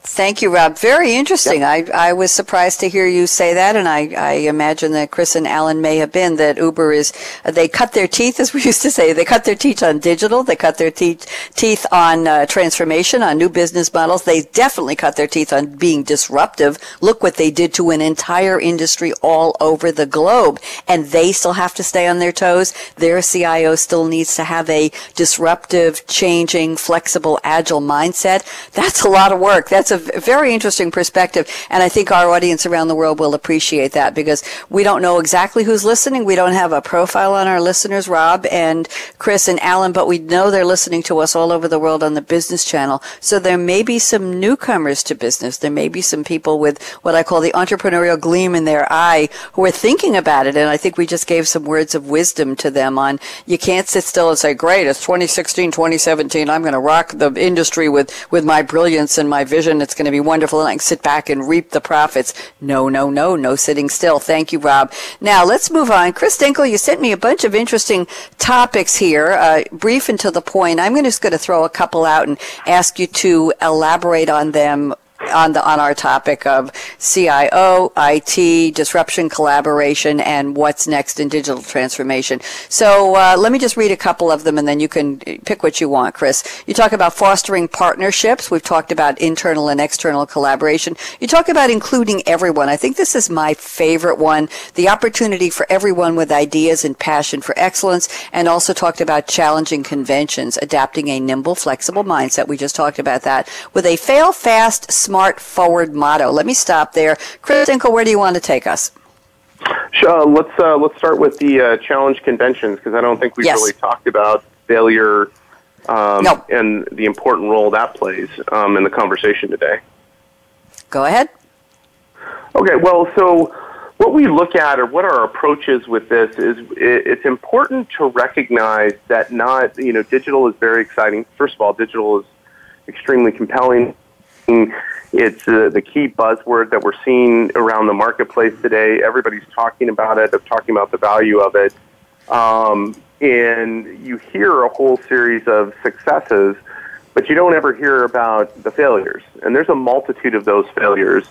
Thank you, Rob. Very interesting. Yep. I, I was surprised to hear you say that, and I, I imagine that Chris and Alan may have been, that Uber is, they cut their teeth, as we used to say. They cut their teeth on digital. They cut their te- teeth on uh, transformation, on new business models. They definitely cut their teeth on being disruptive. Look what they did to an entire industry all over the globe, and they still have to stay on their toes. Their C I O still needs to have a disruptive, changing, flexible, agile mindset. That's a lot of work. That's a A very interesting perspective, and I think our audience around the world will appreciate that because we don't know exactly who's listening. We don't have a profile on our listeners, Rob and Chris and Alan, but we know they're listening to us all over the world on the Business Channel. So there may be some newcomers to business. There may be some people with what I call the entrepreneurial gleam in their eye who are thinking about it, and I think we just gave some words of wisdom to them on you can't sit still and say, great, it's twenty sixteen, twenty seventeen, I'm going to rock the industry with, with my brilliance and my vision. It's going to be wonderful, and I can sit back and reap the profits. No, no, no, no sitting still. Thank you, Rob. Now, let's move on. Chris Dinkel, you sent me a bunch of interesting topics here, uh, brief and to the point. I'm just going to throw a couple out and ask you to elaborate on them on the on our topic of C I O, I T, disruption, collaboration, and what's next in digital transformation. So uh, let me just read a couple of them, and then you can pick what you want, Chris. You talk about fostering partnerships. We've talked about internal and external collaboration. You talk about including everyone. I think this is my favorite one, the opportunity for everyone with ideas and passion for excellence, and also talked about challenging conventions, adapting a nimble, flexible mindset. We just talked about that with a fail fast, smart forward motto. Let me stop there. Chris Dinkel, where do you want to take us? Sure. Let's uh, let's start with the uh, challenge conventions because I don't think we've yes. really talked about failure um, no. and the important role that plays um, in the conversation today. Go ahead. Okay. Well, so what we look at or what our approach is with this is it's important to recognize that not, you know, digital is very exciting. First of all, digital is extremely compelling. It's uh, the key buzzword that we're seeing around the marketplace today. Everybody's talking about it. They're talking about the value of it. Um, and you hear a whole series of successes, but you don't ever hear about the failures. And there's a multitude of those failures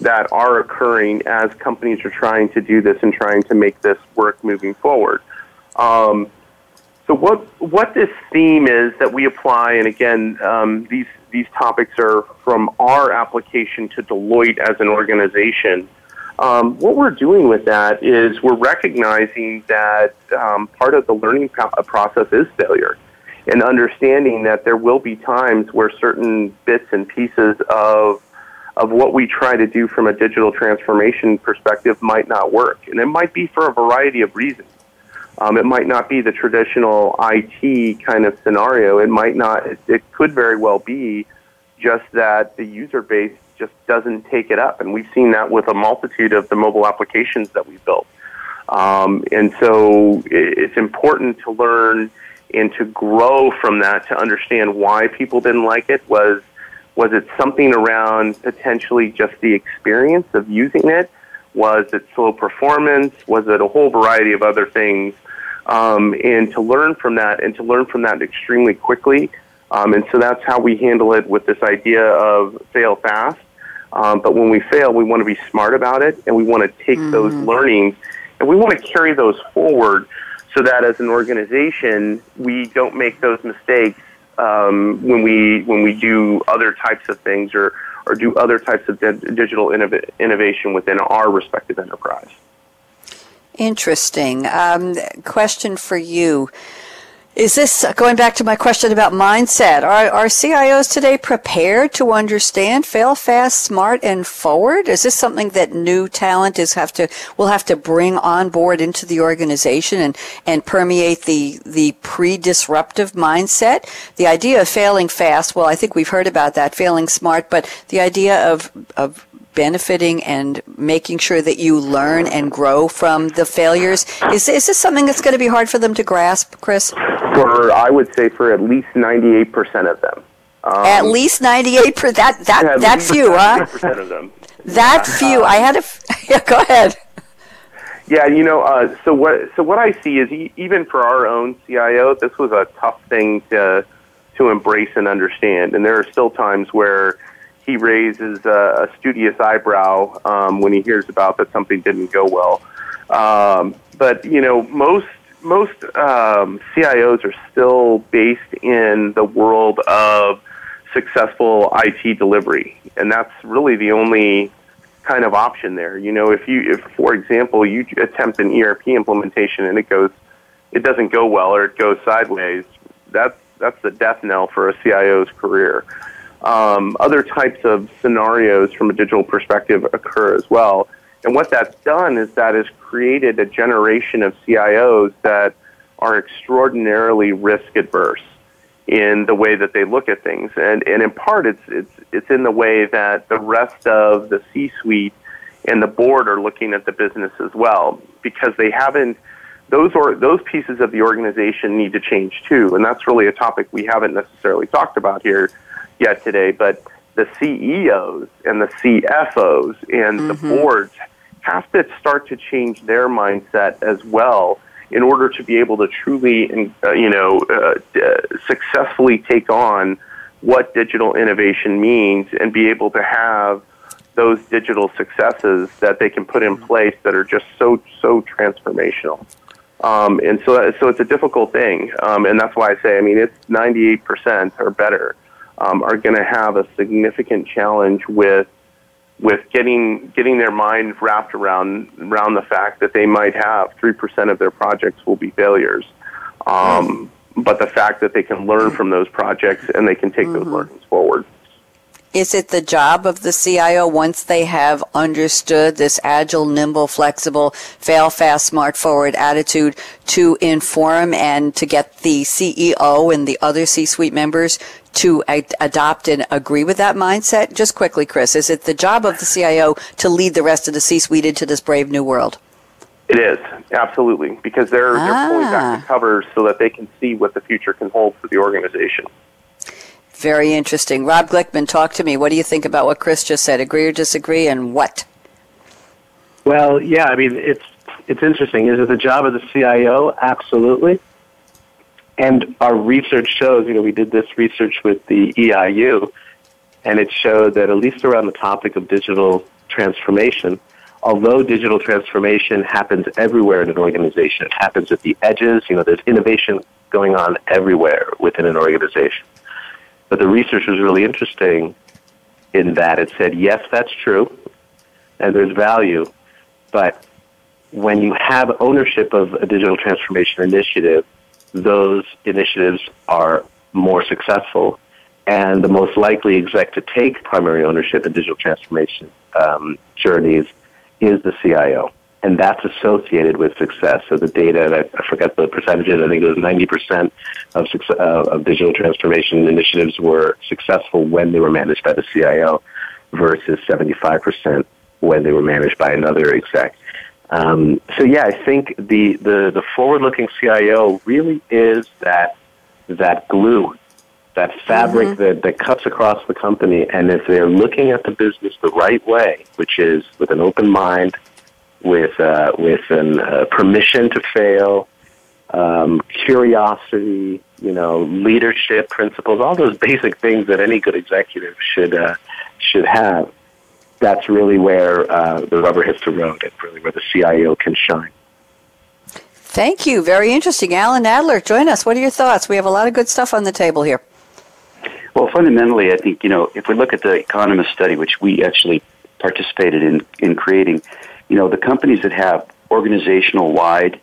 that are occurring as companies are trying to do this and trying to make this work moving forward. Um, so what what this theme is that we apply, and again, um, these these topics are from our application to Deloitte as an organization. Um, what we're doing with that is we're recognizing that um, part of the learning process is failure, and understanding that there will be times where certain bits and pieces of of what we try to do from a digital transformation perspective might not work. And it might be for a variety of reasons. Um, it might not be the traditional I T kind of scenario. It might not, it, it could very well be just that the user base just doesn't take it up. And we've seen that with a multitude of the mobile applications that we built. Um, and so it, it's important to learn and to grow from that, to understand why people didn't like it. Was Was it something around potentially just the experience of using it? Was it slow performance? Was it a whole variety of other things? Um, and to learn from that, and to learn from that extremely quickly. Um, and so that's how we handle it with this idea of fail fast. Um, but when we fail, we want to be smart about it, and we want to take mm-hmm. those learnings, and we want to carry those forward so that as an organization, we don't make those mistakes Um, when we when we do other types of things or, or do other types of de- digital innov- innovation within our respective enterprise. Interesting. Um, question for you. Is this, going back to my question about mindset, are, are C I Os today prepared to understand fail fast, smart, and forward? Is this something that new talent is have to, will have to bring on board into the organization and, and permeate the, the pre-disruptive mindset? The idea of failing fast, well, I think we've heard about that, failing smart, but the idea of, of benefiting and making sure that you learn and grow from the failures, is, is this something that's going to be hard for them to grasp, Chris? For, I would say for at least ninety-eight percent of them. Um, at least ninety-eight percent? That, that, that few, huh? ninety-eight percent of them. That yeah. few. Um, I had a... Yeah, go ahead. Yeah, you know, uh, so what So what I see is e- even for our own C I O, this was a tough thing to to embrace and understand. And there are still times where he raises a, a studious eyebrow um, when he hears about that something didn't go well. Um, but, you know, most... Most um, C I Os are still based in the world of successful I T delivery, and that's really the only kind of option there. You know, if you, if for example, you attempt an E R P implementation and it goes, it doesn't go well or it goes sideways, that's that's the death knell for a C I O's career. Um, other types of scenarios from a digital perspective occur as well. And what that's done is that has created a generation of C I Os that are extraordinarily risk adverse in the way that they look at things. And, and in part, it's, it's, it's in the way that the rest of the C-suite and the board are looking at the business as well, because they haven't, those or those pieces of the organization need to change too. And that's really a topic we haven't necessarily talked about here yet today, but the C E Os and the C F Os and mm-hmm. the boards have to start to change their mindset as well in order to be able to truly, uh, you know, uh, uh, successfully take on what digital innovation means and be able to have those digital successes that they can put in place that are just so, so transformational. Um, and so, so it's a difficult thing. Um, and that's why I say, I mean, it's ninety-eight percent or better. Um, are going to have a significant challenge with with getting getting their mind wrapped around around the fact that they might have three percent of their projects will be failures, um, but the fact that they can learn from those projects and they can take mm-hmm. those learnings forward. Is it the job of the C I O, once they have understood this agile, nimble, flexible, fail fast, smart forward attitude, to inform and to get the C E O and the other C-suite members to ad- adopt and agree with that mindset? Just quickly, Chris, is it the job of the C I O to lead the rest of the C-suite into this brave new world? It is, absolutely, because they're, ah. they're pulling back the covers so that they can see what the future can hold for the organization. Very interesting. Rob Glickman, talk to me. What do you think about what Chris just said? Agree or disagree, and what? Well, yeah, I mean, it's it's interesting. Is it the job of the C I O? Absolutely. And our research shows, you know, we did this research with the E I U, and it showed that at least around the topic of digital transformation, although digital transformation happens everywhere in an organization, it happens at the edges, you know, there's innovation going on everywhere within an organization. But the research was really interesting in that it said, yes, that's true, and there's value, but when you have ownership of a digital transformation initiative, those initiatives are more successful, and the most likely exec to take primary ownership in digital transformation um, journeys is the C I O, and that's associated with success. So the data, and I, I forget the percentages, I think it was ninety percent of, success, uh, of digital transformation initiatives were successful when they were managed by the C I O versus seventy-five percent when they were managed by another exec. Um, so yeah, I think the, the, the forward-looking C I O really is that that glue, that fabric mm-hmm. that, that cuts across the company. And if they're looking at the business the right way, which is with an open mind, with uh, with an uh, permission to fail, um, curiosity, you know, leadership principles, all those basic things that any good executive should uh, should have. That's really where uh, the rubber hits the road. It's really where the C I O can shine. Thank you. Very interesting. Alan Adler, join us. What are your thoughts? We have a lot of good stuff on the table here. Well, fundamentally, I think, you know, if we look at the Economist study, which we actually participated in, in creating, you know, the companies that have organizational-wide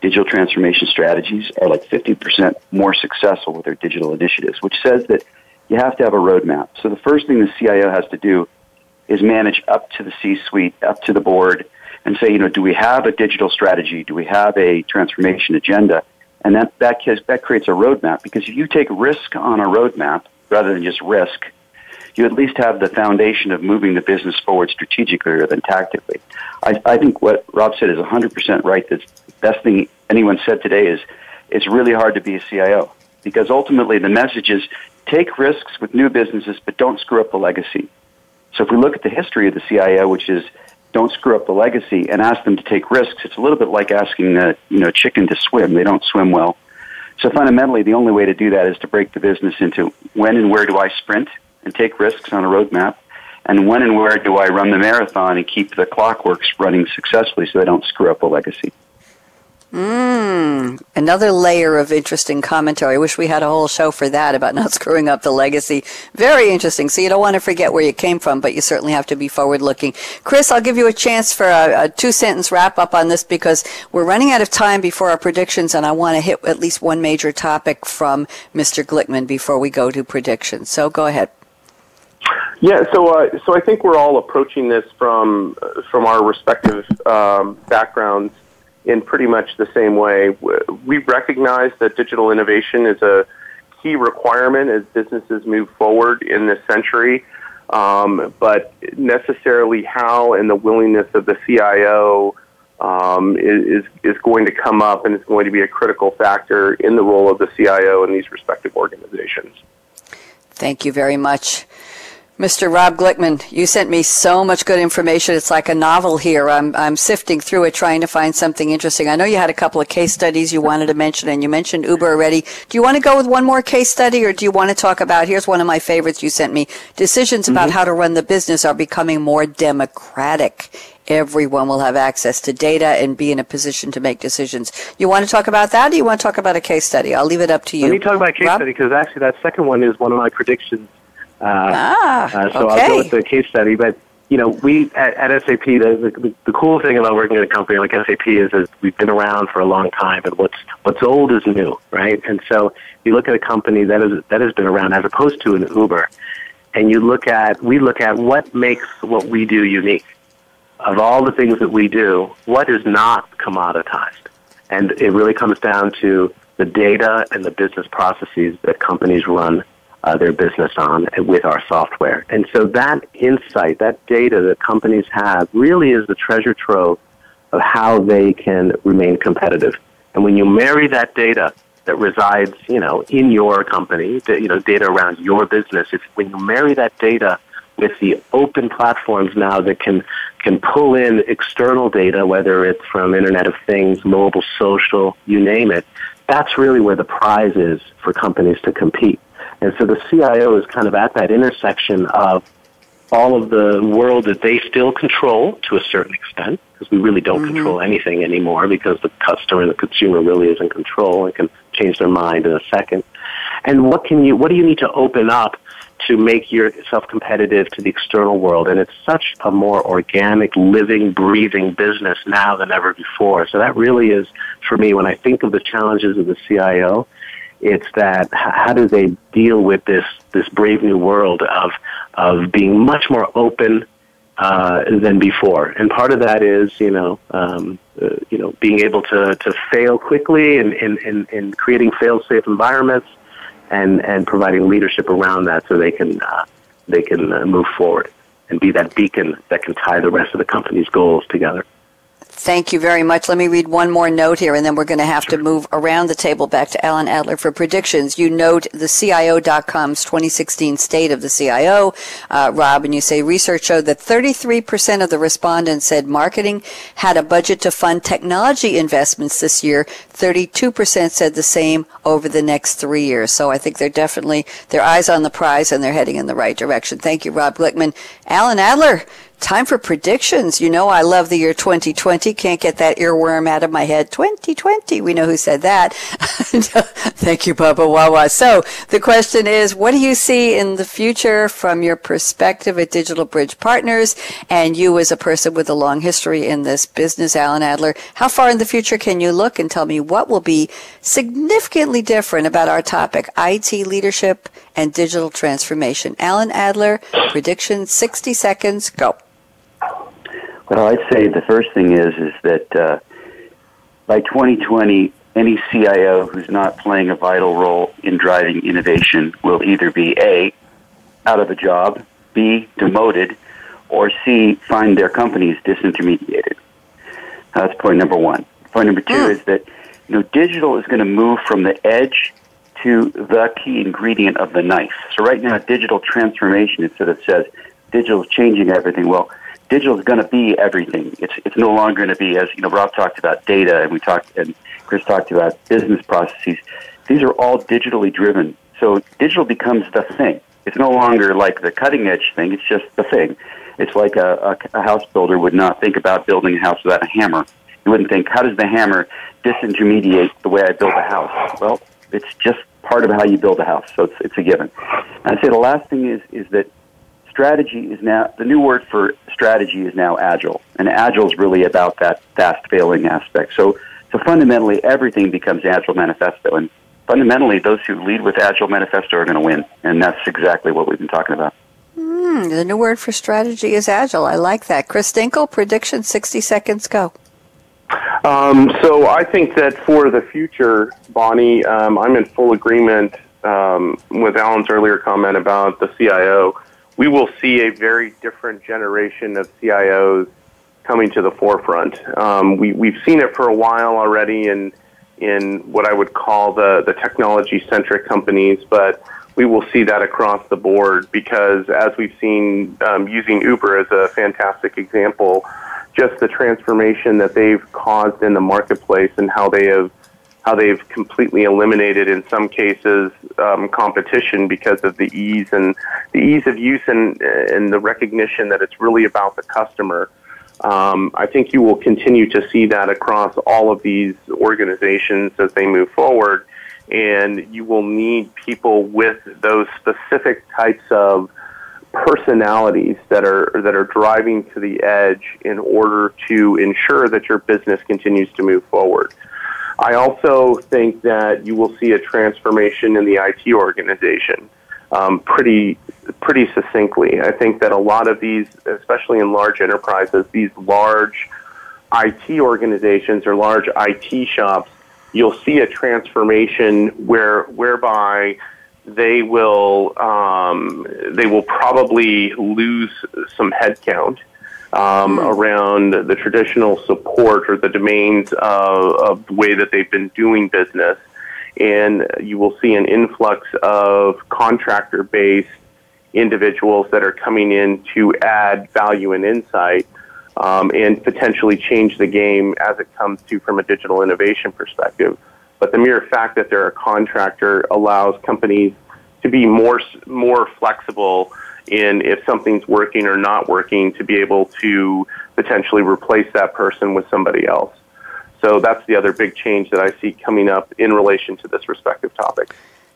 digital transformation strategies are like fifty percent more successful with their digital initiatives, which says that you have to have a roadmap. So the first thing the C I O has to do is manage up to the C-suite, up to the board, and say, you know, do we have a digital strategy? Do we have a transformation agenda? And that that, that creates a roadmap, because if you take risk on a roadmap rather than just risk, you at least have the foundation of moving the business forward strategically rather than tactically. I, I think what Rob said is one hundred percent right. The best thing anyone said today is it's really hard to be a C I O, because ultimately the message is take risks with new businesses, but don't screw up the legacy. So if we look at the history of the C I O, which is don't screw up the legacy and ask them to take risks, it's a little bit like asking a you know, chicken to swim. They don't swim well. So fundamentally, the only way to do that is to break the business into when and where do I sprint and take risks on a roadmap, and when and where do I run the marathon and keep the clockworks running successfully so I don't screw up a legacy. Mm, another layer of interesting commentary. I wish we had a whole show for that, about not screwing up the legacy. Very interesting. So you don't want to forget where you came from, but you certainly have to be forward-looking. Chris, I'll give you a chance for a, a two-sentence wrap-up on this, because we're running out of time before our predictions, and I want to hit at least one major topic from Mister Glickman before we go to predictions. So go ahead. Yeah, so uh, so I think we're all approaching this from from our respective um, backgrounds in pretty much the same way. We recognize that digital innovation is a key requirement as businesses move forward in this century, um, but necessarily how and the willingness of the C I O um, is is going to come up, and it's going to be a critical factor in the role of the C I O in these respective organizations. Thank you very much. Mister Rob Glickman, you sent me so much good information. It's like a novel here. I'm I'm sifting through it, trying to find something interesting. I know you had a couple of case studies you wanted to mention, and you mentioned Uber already. Do you want to go with one more case study, or do you want to talk about, here's one of my favorites you sent me, decisions about mm-hmm. how to run the business are becoming more democratic. Everyone will have access to data and be in a position to make decisions. You want to talk about that, or you want to talk about a case study? I'll leave it up to you. Let me talk about a case Rob? study, because actually that second one is one of my predictions. Uh, ah, uh, so okay. I'll go with the case study. But, you know, we at, at S A P, the, the, the cool thing about working at a company like S A P is, is we've been around for a long time, and what's what's old is new, right? And so you look at a company that is that has been around as opposed to an Uber, and you look at, we look at what makes what we do unique. Of all the things that we do, what is not commoditized? And it really comes down to the data and the business processes that companies run uh, their business on with our software. And so that insight, that data that companies have really is the treasure trove of how they can remain competitive. And when you marry that data that resides, you know, in your company, you know, data around your business, if, when you marry that data with the open platforms now that can can pull in external data, whether it's from Internet of Things, mobile, social, you name it, that's really where the prize is for companies to compete. And so the C I O is kind of at that intersection of all of the world that they still control to a certain extent, because we really don't mm-hmm. control anything anymore, because the customer and the consumer really is in control and can change their mind in a second. And what can you, what do you need to open up to make yourself competitive to the external world? And it's such a more organic, living, breathing business now than ever before. So that really is, for me, when I think of the challenges of the C I O, it's that how do they deal with this this brave new world of of being much more open uh, than before? And part of that is, you know, um, uh, you know, being able to, to fail quickly and in, in, in creating fail-safe environments. And, and providing leadership around that, so they can uh, they can uh, move forward and be that beacon that can tie the rest of the company's goals together. Thank you very much. Let me read one more note here, and then we're going to have sure. to move around the table back to Alan Adler for predictions. You note the C I O dot com's twenty sixteen State of the C I O, uh, Rob, and you say research showed that thirty-three percent of the respondents said marketing had a budget to fund technology investments this year. thirty-two percent said the same over the next three years. So I think they're definitely, their eyes on the prize, and they're heading in the right direction. Thank you, Rob Glickman. Alan Adler. Time for predictions. You know, I love the year twenty twenty. Can't get that earworm out of my head. twenty twenty. We know who said that. Thank you, Bubba Wawa. So the question is, what do you see in the future from your perspective at Digital Bridge Partners? And you, as a person with a long history in this business, Alan Adler, how far in the future can you look and tell me what will be significantly different about our topic, I T leadership and digital transformation? Alan Adler, prediction, sixty seconds, go. Well, I'd say the first thing is is that uh, by twenty twenty, any C I O who's not playing a vital role in driving innovation will either be A, out of a job, B, demoted, or C, find their companies disintermediated. Uh, that's point number one. Point number two mm. is that, you know, digital is going to move from the edge to the key ingredient of the knife. So right now, digital transformation, it sort of says digital is changing everything. Well, digital is going to be everything. It's it's no longer going to be, as you know, Rob talked about data, and we talked, and Chris talked about business processes. These are all digitally driven. So digital becomes the thing. It's no longer like the cutting edge thing. It's just the thing. It's like a, a, a house builder would not think about building a house without a hammer. You wouldn't think, how does the hammer disintermediate the way I build a house? Well, it's just part of how you build a house. So it's it's a given. And I'd say the last thing is is that. Strategy is now, the new word for strategy is now agile, and agile is really about that fast failing aspect. So, so fundamentally, everything becomes Agile Manifesto, and fundamentally, those who lead with Agile Manifesto are going to win, and that's exactly what we've been talking about. Mm, the new word for strategy is agile. I like that. Chris Dinkel, prediction, sixty seconds, go. Um, so I think that for the future, Bonnie, um, I'm in full agreement um, with Alan's earlier comment about the C I O. We will see a very different generation of C I Os coming to the forefront. Um, we, we've seen it for a while already in in what I would call the, the technology-centric companies, but we will see that across the board because, as we've seen, um, using Uber as a fantastic example, just the transformation that they've caused in the marketplace and how they have how they've completely eliminated, in some cases, um, competition because of the ease and the ease of use and, and the recognition that it's really about the customer. Um, I think you will continue to see that across all of these organizations as they move forward, and you will need people with those specific types of personalities that are that are driving to the edge in order to ensure that your business continues to move forward. I also think that you will see a transformation in the I T organization um, pretty pretty succinctly. I think that a lot of these, especially in large enterprises, these large I T organizations or large I T shops, you'll see a transformation where whereby they will um, they will probably lose some headcount um, around the traditional support or the domains of, of the way that they've been doing business, and you will see an influx of contractor-based individuals that are coming in to add value and insight um, and potentially change the game as it comes to from a digital innovation perspective. But the mere fact that they're a contractor allows companies to be more more flexible in if something's working or not working to be able to potentially replace that person with somebody else. So that's the other big change that I see coming up in relation to this respective topic.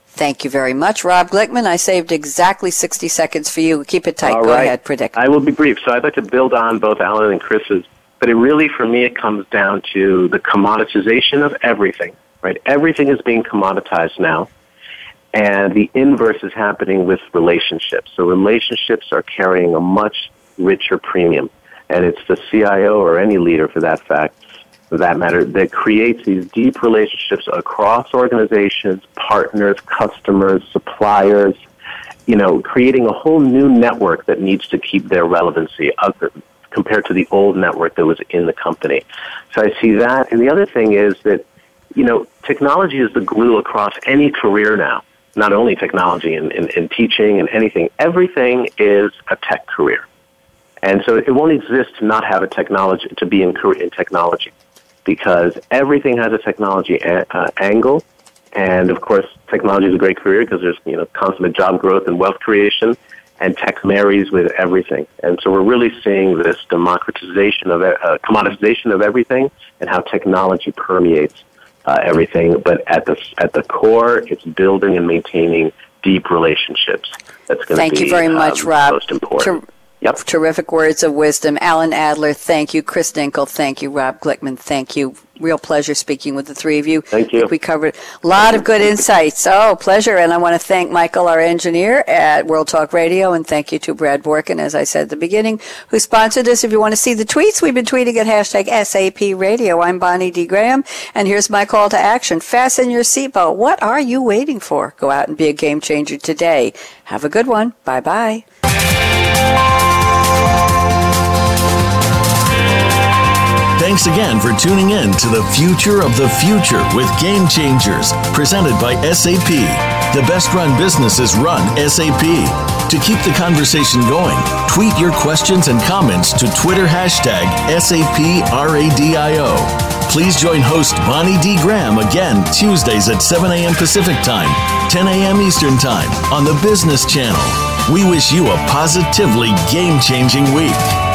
Thank you very much, Rob Glickman. I saved exactly sixty seconds for you. Keep it tight. All Go right. ahead, predict. I will be brief. So I'd like to build on both Alan and Chris's, but it really, for me, it comes down to the commoditization of everything, right? Everything is being commoditized now, and the inverse is happening with relationships. So relationships are carrying a much richer premium, and it's the C I O or any leader, for that fact, for that matter, that creates these deep relationships across organizations, partners, customers, suppliers, you know, creating a whole new network that needs to keep their relevancy up compared to the old network that was in the company. So I see that. And the other thing is that, you know, technology is the glue across any career now, not only technology and, and, and teaching and anything. Everything is a tech career. And so it won't exist to not have a technology, to be in, career, in technology, because everything has a technology a, uh, angle, and of course, technology is a great career because there's you know constant job growth and wealth creation, and tech marries with everything. And so we're really seeing this democratization of uh, commoditization of everything, and how technology permeates uh, everything. But at the at the core, it's building and maintaining deep relationships. That's going to be thank you very um, much, Rob. Most important. To- Yep. Terrific words of wisdom. Alan Adler, thank you. Chris Dinkel, thank you. Rob Glickman, thank you. Real pleasure speaking with the three of you. Thank you. I think we covered a lot of good insights. Oh, pleasure. And I want to thank Michael, our engineer at World Talk Radio, and thank you to Brad Borkin, as I said at the beginning, who sponsored us. If you want to see the tweets, we've been tweeting at hashtag S A P Radio. I'm Bonnie D. Graham, and here's my call to action. Fasten your seatbelt. What are you waiting for? Go out and be a game changer today. Have a good one. Bye-bye. Thanks again for tuning in to The Future of the Future with Game Changers, presented by S A P. The best-run businesses run S A P. To keep the conversation going, tweet your questions and comments to Twitter hashtag S A P R A D I O. Please join host Bonnie D. Graham again Tuesdays at seven a.m. Pacific Time, ten a.m. Eastern Time on the Business Channel. We wish you a positively game-changing week.